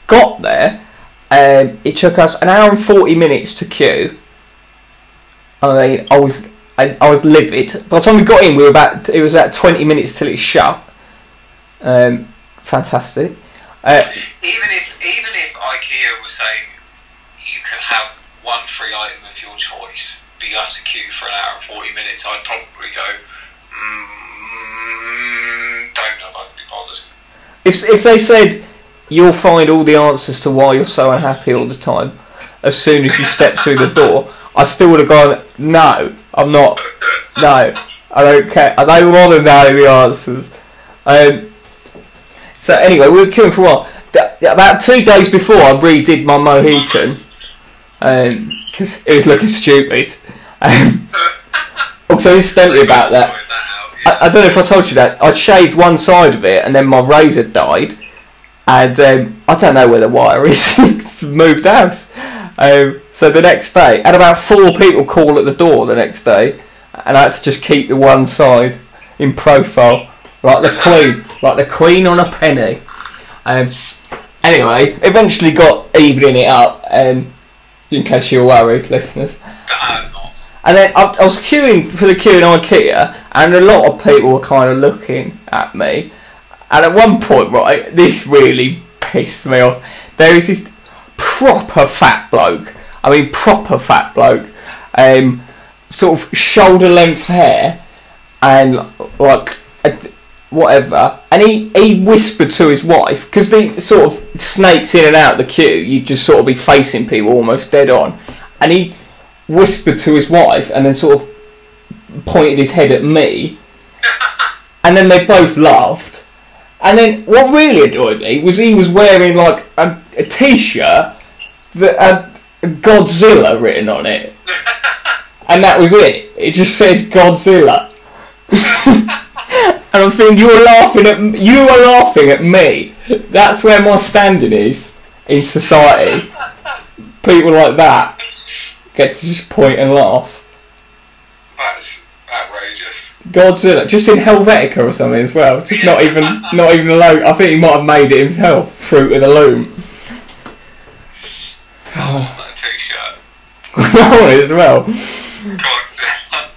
Got there, Um, it took us an hour and forty minutes to queue. I mean, I was I, I was livid. By the time we got in, we were about it was about twenty minutes till it shut. Um, fantastic. Uh, even if even if IKEA was saying you can have one free item of your choice, but you have to queue for an hour and forty minutes, I'd probably go. Mm, don't know if I can be bothered. If if they said you'll find all the answers to why you're so unhappy all the time as soon as you step through the door, I still would have gone, no, I'm not. No, I don't care. I don't want to know the answers. Um, so anyway, we were queuing for a while. D- about two days before, I redid my Mohican because um, it was looking stupid. Um, also, incidentally about that, I, I don't know if I told you that, I shaved one side of it and then my razor died. And um, I don't know where the wire is. Moved house. Um, so the next day, I had about four people call at the door the next day, and I had to just keep the one side in profile, like the Queen, like the Queen on a penny. Um, anyway, eventually got evening it up, um, in case you're worried, listeners. And then I, I was queuing for the queue in IKEA, and a lot of people were kind of looking at me. And at one point, right, this really pissed me off. There is this proper fat bloke. I mean, proper fat bloke. Um, sort of shoulder-length hair and, like, whatever. And he, he whispered to his wife, because the sort of snakes in and out the queue, you'd just sort of be facing people almost dead on. And he whispered to his wife and then sort of pointed his head at me. And then they both laughed. And then what really annoyed me was he was wearing like a, a t-shirt that had Godzilla written on it. And that was it. It just said Godzilla. And I'm thinking, you're laughing at you are laughing at me. That's where my standing is in society. People like that get to just point and laugh. That's outrageous. Godzilla, just in Helvetica or something as well. Just not even, not even alone. I think he might have made it himself. Fruit of the Loom. Oh. That t-shirt. I want it as well. Godzilla.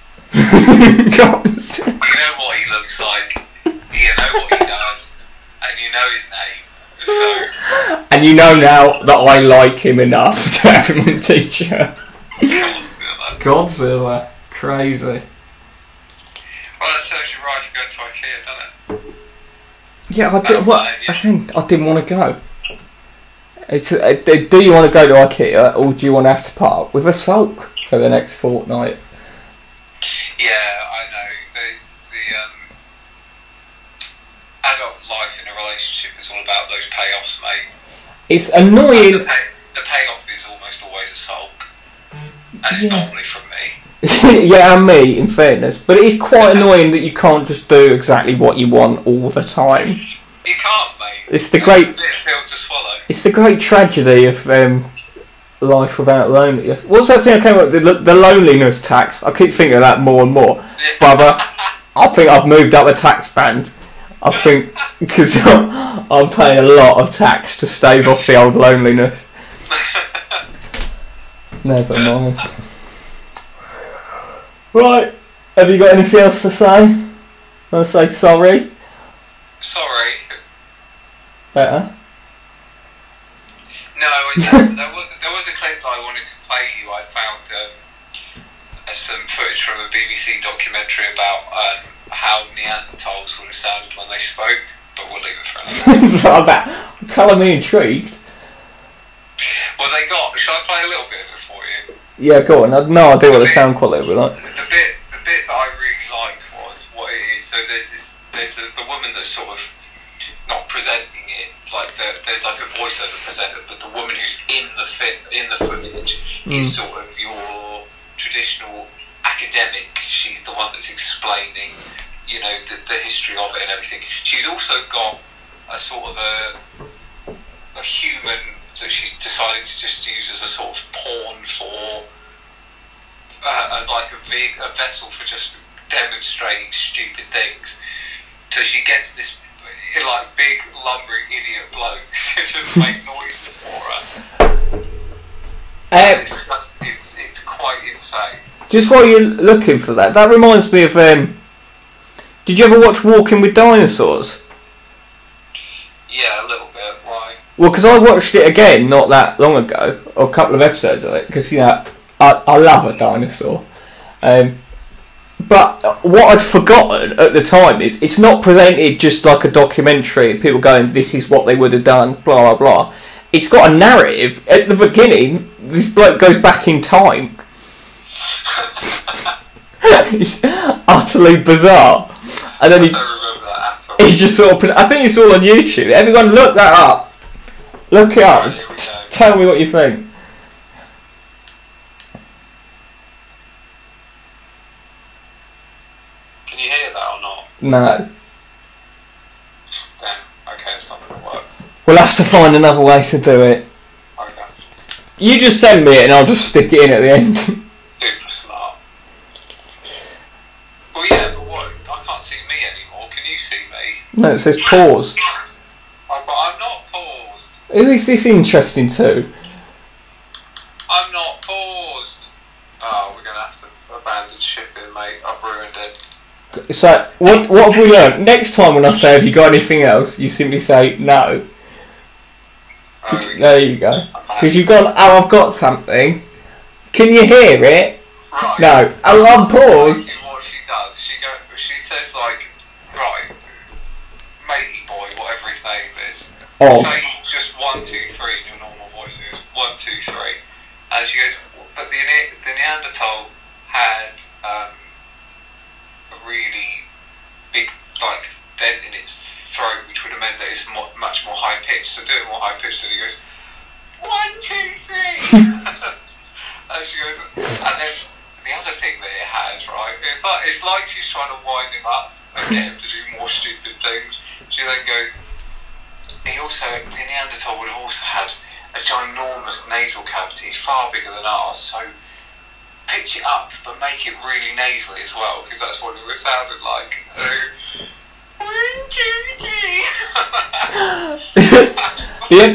Godzilla. You know what he looks like. You know what he does, and you know his name. So. And you know now that I like him enough to have him in a t-shirt. Godzilla. Godzilla. Crazy. Well, that serves you right if you go to IKEA, doesn't it? Yeah, I, did, what, I think I didn't want to go. It's, it, do you want to go to IKEA, or do you want to have to put up with a sulk for the next fortnight? Yeah, I know. The, the um, adult life in a relationship is all about those payoffs, mate. It's annoying. The, pay, the payoff is almost always a sulk, and it's yeah. normally from me. Yeah, and me, in fairness. But it is quite annoying that you can't just do exactly what you want all the time. You can't, mate. It's the great... It's a bit of pill to swallow. It's the great tragedy of um, life without loneliness. What's that thing I came up with? The, the loneliness tax. I keep thinking of that more and more. Brother, I think I've moved up a tax band. I think... Because I'm, I'm paying a lot of tax to stave off the old loneliness. Never mind. Right, have you got anything else to say? Want to say sorry? Sorry. Better. No, there was there was a clip that I wanted to play you. I found um, some footage from a B B C documentary about um, how Neanderthals sort of sounded when they spoke, but we'll leave it for another time. Colour me intrigued. Well, they got. Shall I play a little bit of it for you? Yeah, go on. I have no idea what the sound quality was like. The bit, the bit that I really liked was what it is. So there's this, there's a, the woman that's sort of not presenting it. Like the, there's like a voiceover presenter, but the woman who's in the fit, in the footage mm. is sort of your traditional academic. She's the one that's explaining, you know, the, the history of it and everything. She's also got a sort of a, a human. That she's decided to just use as a sort of pawn for, uh, a, like a, ve- a vessel for just demonstrating stupid things. So she gets this like big lumbering idiot bloke to just make noises for her, Um, it's, it's, it's quite insane. Just while you're looking for that, that reminds me of, um, did you ever watch Walking with Dinosaurs? Yeah, a little bit. Why? Well, because I watched it again not that long ago, or a couple of episodes of it, because, you know, I, I love a dinosaur. Um, but what I'd forgotten at the time is it's not presented just like a documentary, people going, this is what they would have done, blah, blah, blah. It's got a narrative. At the beginning, this bloke goes back in time. It's utterly bizarre. And then he, I don't remember that at all. He's just sort of, I think it's all on YouTube. Everyone look that up. Look it up. Right, T- tell me what you think. Can you hear that or not? No. Damn, okay, it's not going to work. We'll have to find another way to do it. Okay. You just send me it and I'll just stick it in at the end. Super smart. Well, yeah, but what? I can't see me anymore. Can you see me? No, it says paused. Oh, but I'm not paused. Who is this interesting to? I'm not paused. Oh, we're going to have to abandon shipping, mate. I've ruined it. So, what, what have we learned? Next time when I say, have you got anything else? You simply say, no. There you go. Because you've gone, oh, I've got something. Can you hear it? Right. No. Oh, I'm paused. What she does, she go, she says, like, right, matey boy, whatever his name is. Oh. Say just one, two, three in your normal voice. It was one, two, three. And she goes, but the, the Neanderthal had um, a really big, like, dent in its throat, which would have meant that it's more, much more high pitched. So doing more high pitched, and he goes one, two, three, and she goes. And then the other thing that it had, right? It's like it's like she's trying to wind him up and get him to do more stupid things. She then goes. He also, the Neanderthal would have also had a ginormous nasal cavity, far bigger than ours. So pitch it up, but make it really nasally as well, because that's what it would have sounded like. So, even,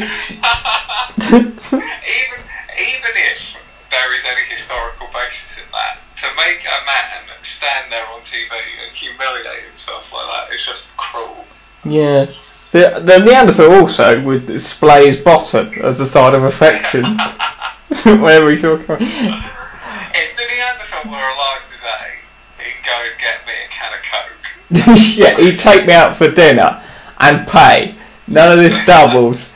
even if there is any historical basis in that, to make a man stand there on T V and humiliate himself like that, it's just cruel. Yeah. The, the Neanderthal also would display his bottom as a sign of affection. Wherever he's all coming. If the Neanderthal were alive today, he'd go and get me a can of Coke. Yeah, he'd take me out for dinner and pay. None of this doubles.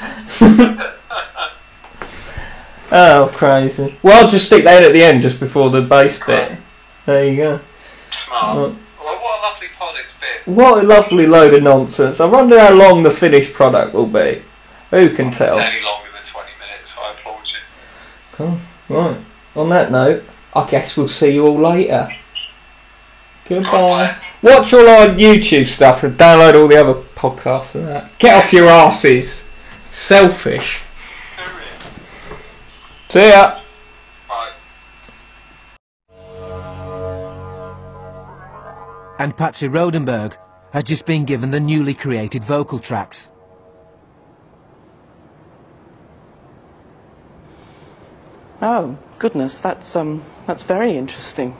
Oh, crazy. Well, I'll just stick that in at the end just before the bass bit. There you go. Smart. Well, what a lovely pod it's been. What a lovely load of nonsense. I wonder how long the finished product will be. Who can tell? It's any longer than twenty minutes, so I applaud you. Cool. Right. On that note, I guess we'll see you all later. Goodbye. Watch all our YouTube stuff and download all the other podcasts and that. Get off your asses. Selfish. See ya. Bye. And Patsy Rodenberg has just been given the newly created vocal tracks. Oh, goodness, that's um that's very interesting.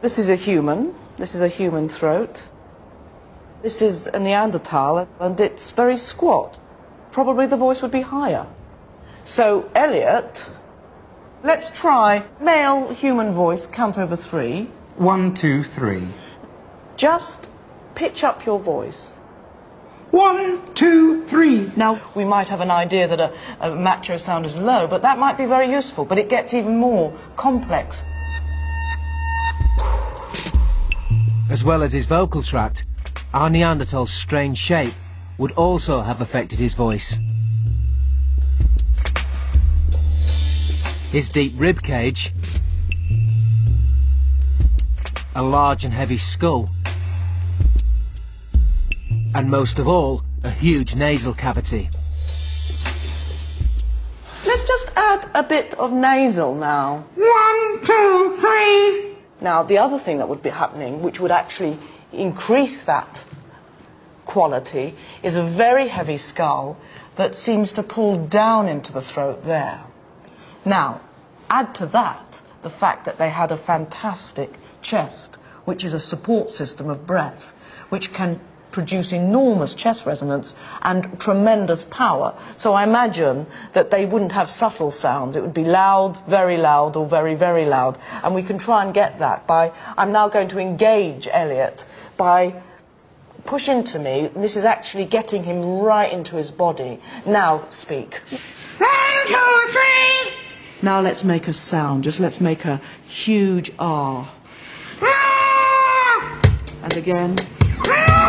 This is a human. This is a human throat. This is a Neanderthal, and it's very squat. Probably the voice would be higher. So, Elliot, let's try male human voice, count over three. One, two, three. Just pitch up your voice. One, two, three. Now, we might have an idea that a, a macho sound is low, but that might be very useful, but it gets even more complex. As well as his vocal tract, our Neanderthal's strange shape would also have affected his voice. His deep rib cage, a large and heavy skull, and most of all, a huge nasal cavity. Let's just add a bit of nasal now. One, two, three. Now, the other thing that would be happening, which would actually increase that quality, is a very heavy skull that seems to pull down into the throat there. Now, Add to that the fact that they had a fantastic chest, which is a support system of breath, which can produce enormous chest resonance and tremendous power. So I imagine that they wouldn't have subtle sounds. It would be loud, very loud, or very, very loud. And we can try and get that by... I'm now going to engage Elliot by pushing to me. This is actually getting him right into his body. Now, speak. One, two, three! Now let's make a sound. Just let's make a huge R. Ah! And again... Ah!